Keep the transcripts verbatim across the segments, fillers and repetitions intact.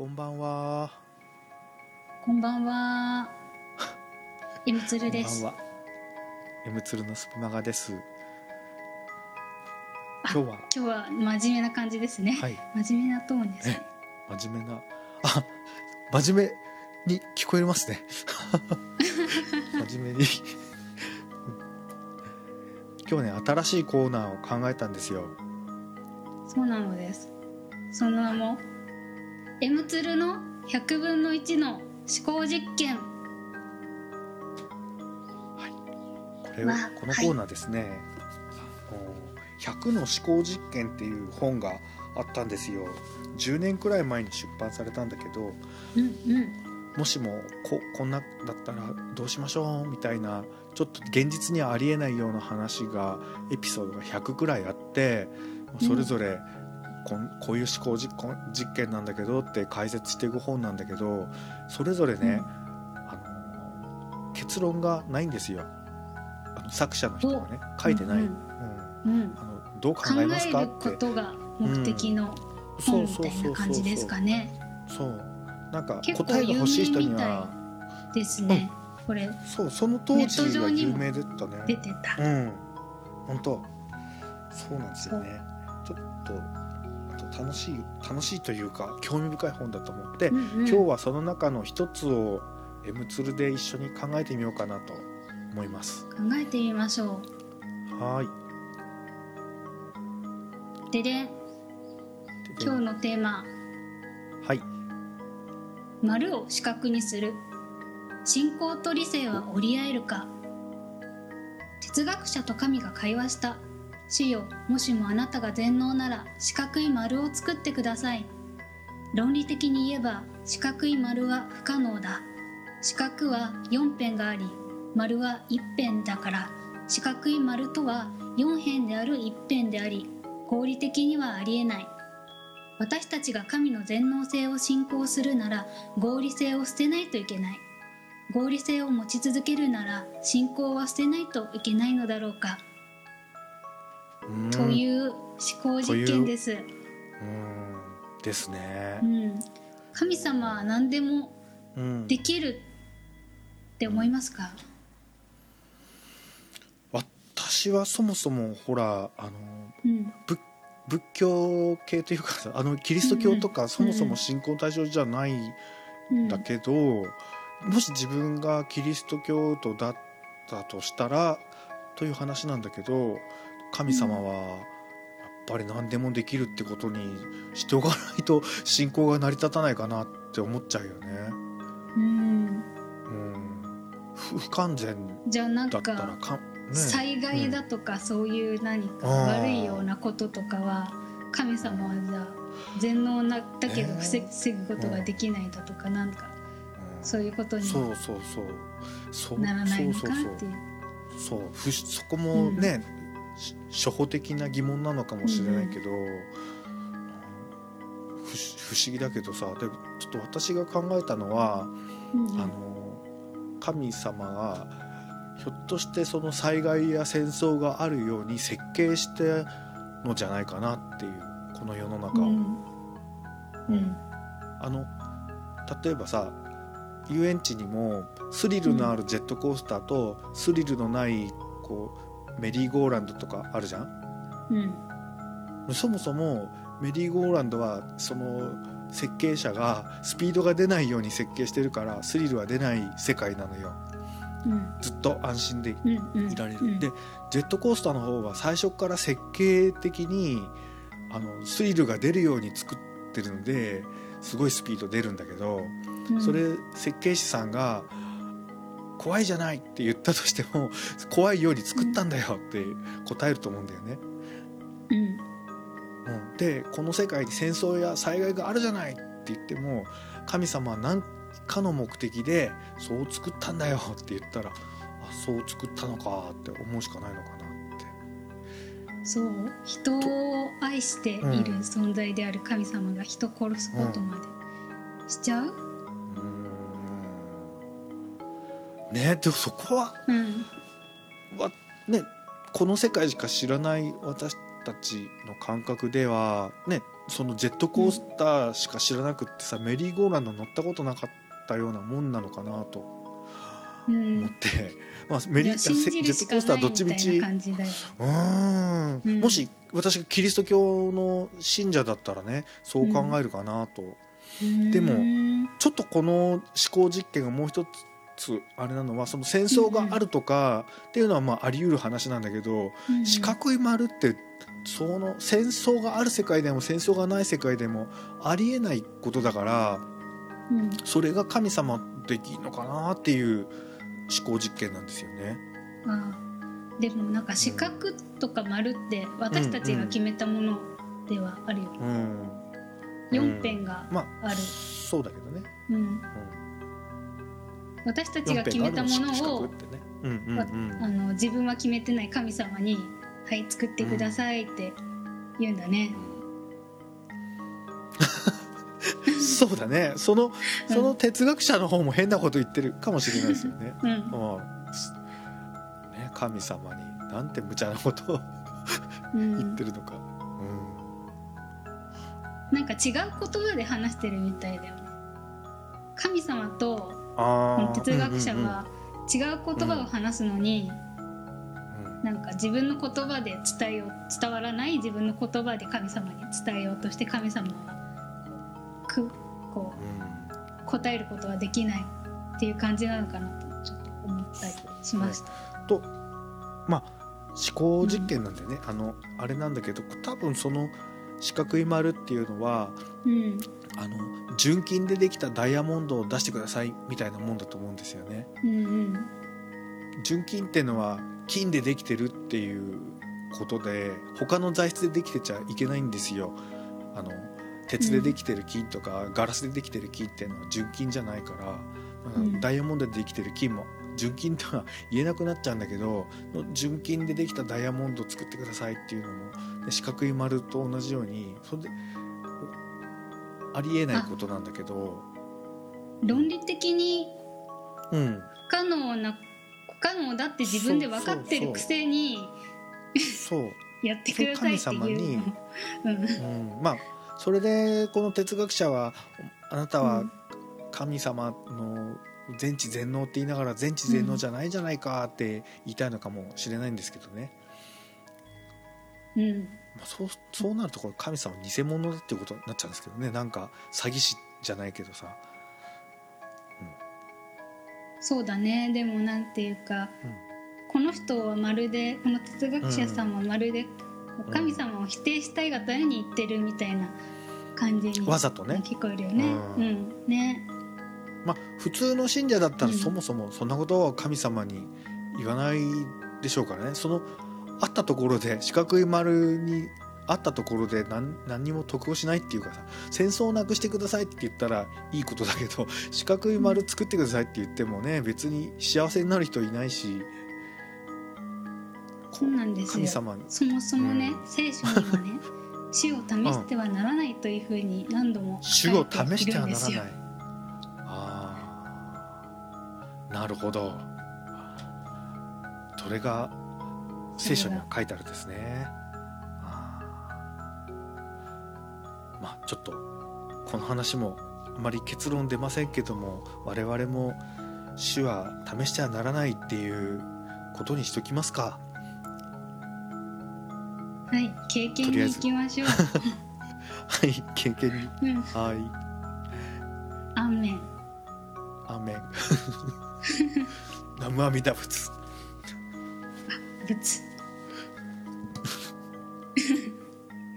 こんばんは。こんばんは。エムツルです。こんばんは。エムツルのスプマガです。今日は今日は真面目な感じですね。はい、真面目なトーンですね。真面目なあ真面目に聞こえますね。真面目に今日ね新しいコーナーを考えたんですよ。そうなのです。その名もMツルのひゃくぶんのいちの思考実験、はい、これをこのコーナーですね、はい、ひゃくの思考実験っていう本があったんですよ。じゅうねんくらい前に出版されたんだけど、うんうん、もしも こ, こんなだったらどうしましょうみたいなちょっと現実にはありえないような話がエピソードがひゃくくらいあってそれぞれ、うん、こ, こういう思考 実, 実験なんだけどって解説していく本なんだけどそれぞれね、うん、あの結論がないんですよ。あの作者の人がね書いてない、うんうんうん、あのどう考えますかって考えることが目的の本みたいな感じですかね。そうなんか答えが欲しい人にはですね、うん、これそうその当時は有名だったね。出てた、うん、本当そうなんですよね。ちょっと楽しい楽しいというか興味深い本だと思って、うんうん、今日はその中の一つを M ツルで一緒に考えてみようかなと思います。考えてみましょう。はい。ででん今日のテーマ、はい、丸を四角にする信仰と理性は折り合えるか。哲学者と神が会話した。主よ、もしもあなたが全能なら四角い丸を作ってください。論理的に言えば四角い丸は不可能だ。四角はよん辺があり、丸はいち辺だから、四角い丸とはよん辺であるいち辺であり、合理的にはありえない。私たちが神の全能性を信仰するなら合理性を捨てないといけない。合理性を持ち続けるなら信仰は捨てないといけないのだろうか。という思考実験です。うーんですね、うん。神様は何でもできるって思いますか？うん、私はそもそもほらあの、うん、仏, 仏教系というかあのキリスト教とかそもそも信仰対象じゃないんだけど、うんうん、もし自分がキリスト教徒だったとしたらという話なんだけど。神様はやっぱり何でもできるってことにしておかないと信仰が成り立たないかなって思っちゃうよね。うん、うん、不完全だったらか、ね、災害だとかそういう何か悪いようなこととかは神様はじゃあ全能だけど防ぐことができないだとかなんかそういうことにならないのかっていう。そうそうそうそう、そこもね、うん、初歩的な疑問なのかもしれないけど、うん、不, 不思議だけどさ。でちょっと私が考えたのは、うん、あの神様がひょっとしてその災害や戦争があるように設計してのじゃないかなっていうこの世の中、うんうん、あの例えばさ遊園地にもスリルのあるジェットコースターとスリルのないこうメリーゴーランドとかあるじゃん、うん、そもそもメリーゴーランドはその設計者がスピードが出ないように設計してるからスリルは出ない世界なのよ、うん、ずっと安心でいられる、うんうんうん、でジェットコースターの方は最初から設計的にあのスリルが出るように作ってるのですごいスピード出るんだけど、うん、それ設計士さんが怖いじゃないって言ったとしても怖いように作ったんだよって答えると思うんだよね、うんうん、でこの世界に戦争や災害があるじゃないって言っても神様は何かの目的でそう作ったんだよって言ったらあそう作ったのかって思うしかないのかなって。そう人を愛している存在である神様が人殺すことまでしちゃう、うんうんね、でもそこは、うんわね、この世界しか知らない私たちの感覚では、ね、そのジェットコースターしか知らなくってさ、メリーゴーランド乗ったことなかったようなもんなのかなと思って、うんまあ、メリージェットコースターどっちみち、うんうん、もし私がキリスト教の信者だったらね、そう考えるかなと、うん、でもちょっとこの思考実験がもう一つあれなのは、その戦争があるとかっていうのはまああり得る話なんだけど、うん、四角い丸ってその戦争がある世界でも戦争がない世界でもありえないことだから、うん、それが神様できるのかなっていう思考実験なんですよね。ああ、でもなんか四角とか丸って私たちが決めたものではあるよ、うんうん、よん辺がある、うんまあ、そうだけどね、うんうん私たちが決めたものを、あの自分は決めてない神様にはい作ってくださいって言うんだね、うん、そうだね。そのその哲学者の方も変なこと言ってるかもしれないですよね、うんうん、ね神様になんて無茶なことを言ってるのか、うんうん、なんか違う言葉で話してるみたいだよね。神様と哲学者は違う言葉を話すのに、うんうん、なんか自分の言葉で伝えよう伝わらない自分の言葉で神様に伝えようとして、神様はくこう、うん、答えることはできないっていう感じなのかなとちょっと思ったりしました、はい、とまあ思考実験なんでね、うん、あのあれなんだけど、多分その四角い丸っていうのは、うん、あの純金でできたダイヤモンドを出してくださいみたいなもんだと思うんですよね、うんうん、純金っていうのは金でできてるっていうことで、他の材質でできてちゃいけないんですよ。あの鉄でできてる金とか、うん、ガラスでできてる金っていうのは純金じゃないから、うん、ダイヤモンドでできてる金も純金とは言えなくなっちゃうんだけど、純金でできたダイヤモンドを作ってくださいっていうのも、で四角い丸と同じようにそれでありえないことなんだけど、論理的に不可能な、うん、不可能だって自分で分かってるくせにそうそうそうやってくださいっていう神様に、うんうん、まあそれでこの哲学者はあなたは神様の全知全能って言いながら全知全能じゃないじゃないかって言いたいのかもしれないんですけどね、うんまあ、そう、そうなるとこれ神様は偽物だっていうことになっちゃうんですけどね。なんか詐欺師じゃないけどさ、うん、そうだね。でもなんていうか、うん、この人はまるでこの哲学者さんはまるで神様を否定したいがために言ってるみたいな感じにわざとね聞こえるよね、うんうん、ねまあ、普通の信者だったらそもそもそんなことは神様に言わないでしょうからね。そのあったところで四角い丸にあったところで 何, 何にも得をしないっていうかさ、戦争をなくしてくださいって言ったらいいことだけど、四角い丸作ってくださいって言ってもね、別に幸せになる人いないし。そうなんですよ神様にそもそもね、うん、聖書にはね主を試してはならないというふうに何度も書いているんですよ。なるほど、それが聖書には書いてあるですね。あまあちょっとこの話もあまり結論出ませんけども、我々も主は試してはならないっていうことにしときますか。はい、経験にいきましょうはい、経験に、うん、はいアーメンアーメンナムアミダ仏仏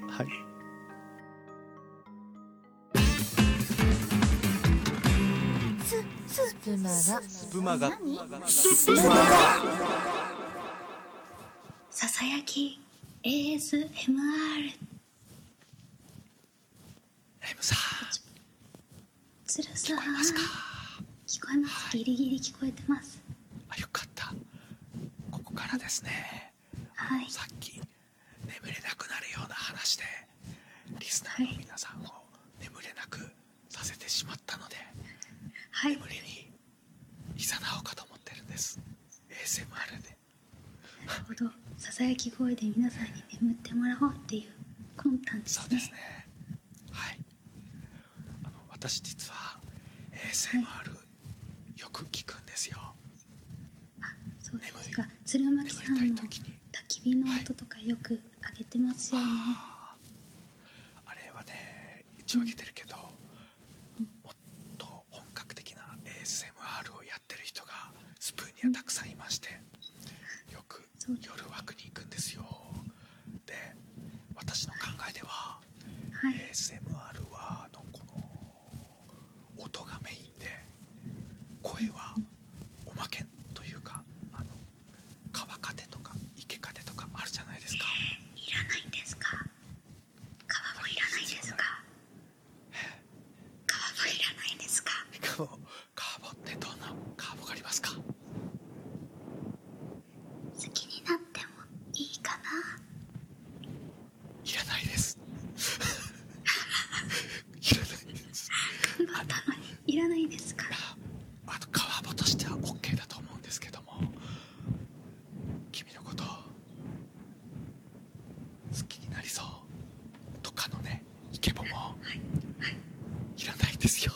はいススプマガスプマガスプマガささやき エーエスエムアール ライムさんつるさん聞こえますか。聞こえます、はい、ギリギリ聞こえてます。あ、よかった。ここからですね、はい、さっき眠れなくなるような話でリスナーの皆さんを眠れなくさせてしまったので、はい、眠りにいざなおうかと思ってるんです、はい、エーエスエムアール で。なるほど、ささやき声で皆さんに眠ってもらおうっていう魂胆ですね。そうですね、私実は エーエスエムアール よく聞くんですよ。あ、そうですか。鶴巻さんの焚き火の音とかよく上げてますよね。はい、あ, あれはね、一応上げてるけど、うん、もっと本格的な エーエスエムアール をやってる人がスプーンにはたくさんいまして、うん、よく夜枠に行くんですよ。で、私の考えでは、はい、エーエスエムアール はのこの音がメインで、声はおまけというか、あの川風とか池風とかあるじゃないですか。えー、いらないんですか？川もいらないんですか？川もいらないんですか？川もってどんな川もありますか？好きになってもいいかな？いらないです。いらないです。あたまにいらないですから。あと川幅としては OK だと思うんですけども、君のこと好きになりそうとかのね、イケボも、はいはい、いらないんですよ。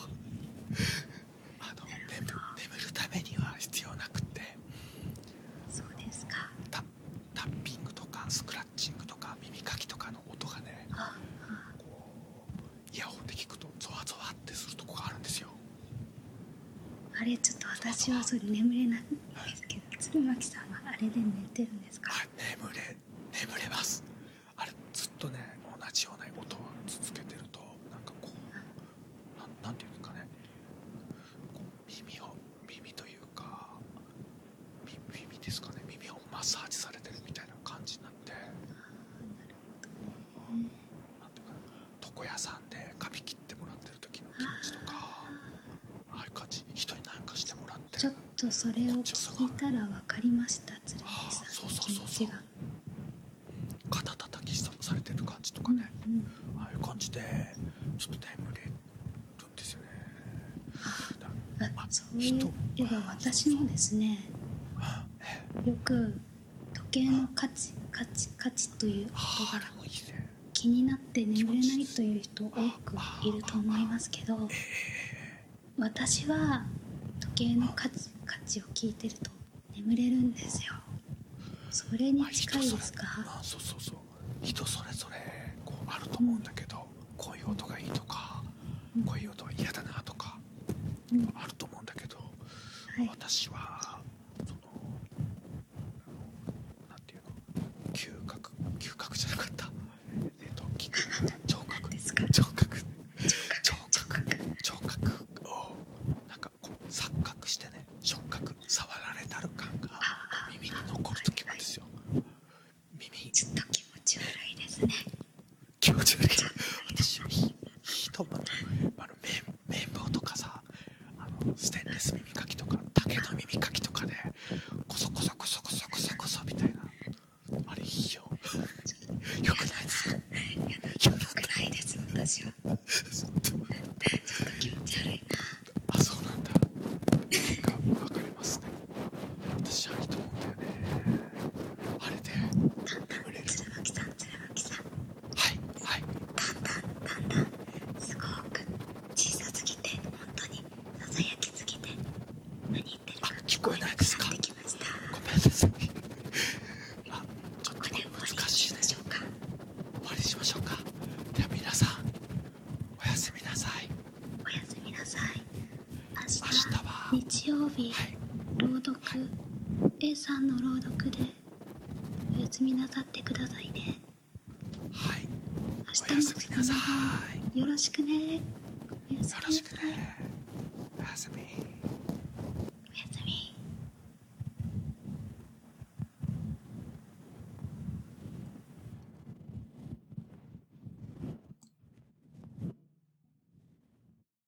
あの 眠, 眠るためには必要なくって。そうですか。タ, タッピングとかスクラッチングとか耳かきとかの音がね、ああこうイヤホンで聞くとゾワゾワってするとこがあるんですよ。あれちょっと私はそれ眠れないんですけど、鶴巻さんはあれで寝てるんですか？眠れ眠れます。あれずっとね同じような音を続けてるとなんかこう な, なんていうんですかね、こう耳を耳というか 耳, 耳ですかね、耳をマッサージされてるみたいな感じになって、なるほどね。なんていうか床屋さんで髪切ってもらってる時の気持ちとか。人に何かしてもらって、ちょっとそれを聞いたら分かりました。鶴巻さんの気持ちが肩たたきされてる感じとかね、うんうん、ああいう感じでちょっと眠れるんですよね。あ、そういえば私もですね、よく時計のカチカチカチという音が気になって眠れないという人多くいると思いますけど、私は時計のカチカチを聞いてると眠れるんですよ。それに近いですか？あ、そうそうそう。人それぞれこうあると思うんだけど、こういう音がいいとか、うん、こういう音は嫌だなとか、うん、あると思うんだけど、はい、私はそのなんていうの、嗅覚嗅覚じゃなかった。えっと聞く聴覚ですか？聴覚聴覚聴覚。錯覚してね、触覚、触られたる感が耳に残るときもですよ。耳ちょっと気持ち悪いですね。気持ち悪い。私は人もあの綿棒とかさ、あのステンレス耳かきとか竹の耳かきとかでコソコソコソコソコソコソみたいな、あれいいよ。よくないですか？よくないです私は。ちょっと気持ち悪いな。あ、そうなんだ。わかりますね。私はありと思うんだよね。あれで眠れる。鶴巻さん、鶴巻さん。はいはい。だんだんだんだんすごく小さすぎて、本当にささやきすぎて、何言ってるか聞こえないですか？ごめんなさい。あ、ちょっと難しいでしょうか。終わりしましょうか。では皆さん、おやすみなさい。おやすみなさい。明日は日曜日、はい、朗読、はい、A さんの朗読でおやすみなさってくださいね。はい、明日もおやすみなさい。よろしくね。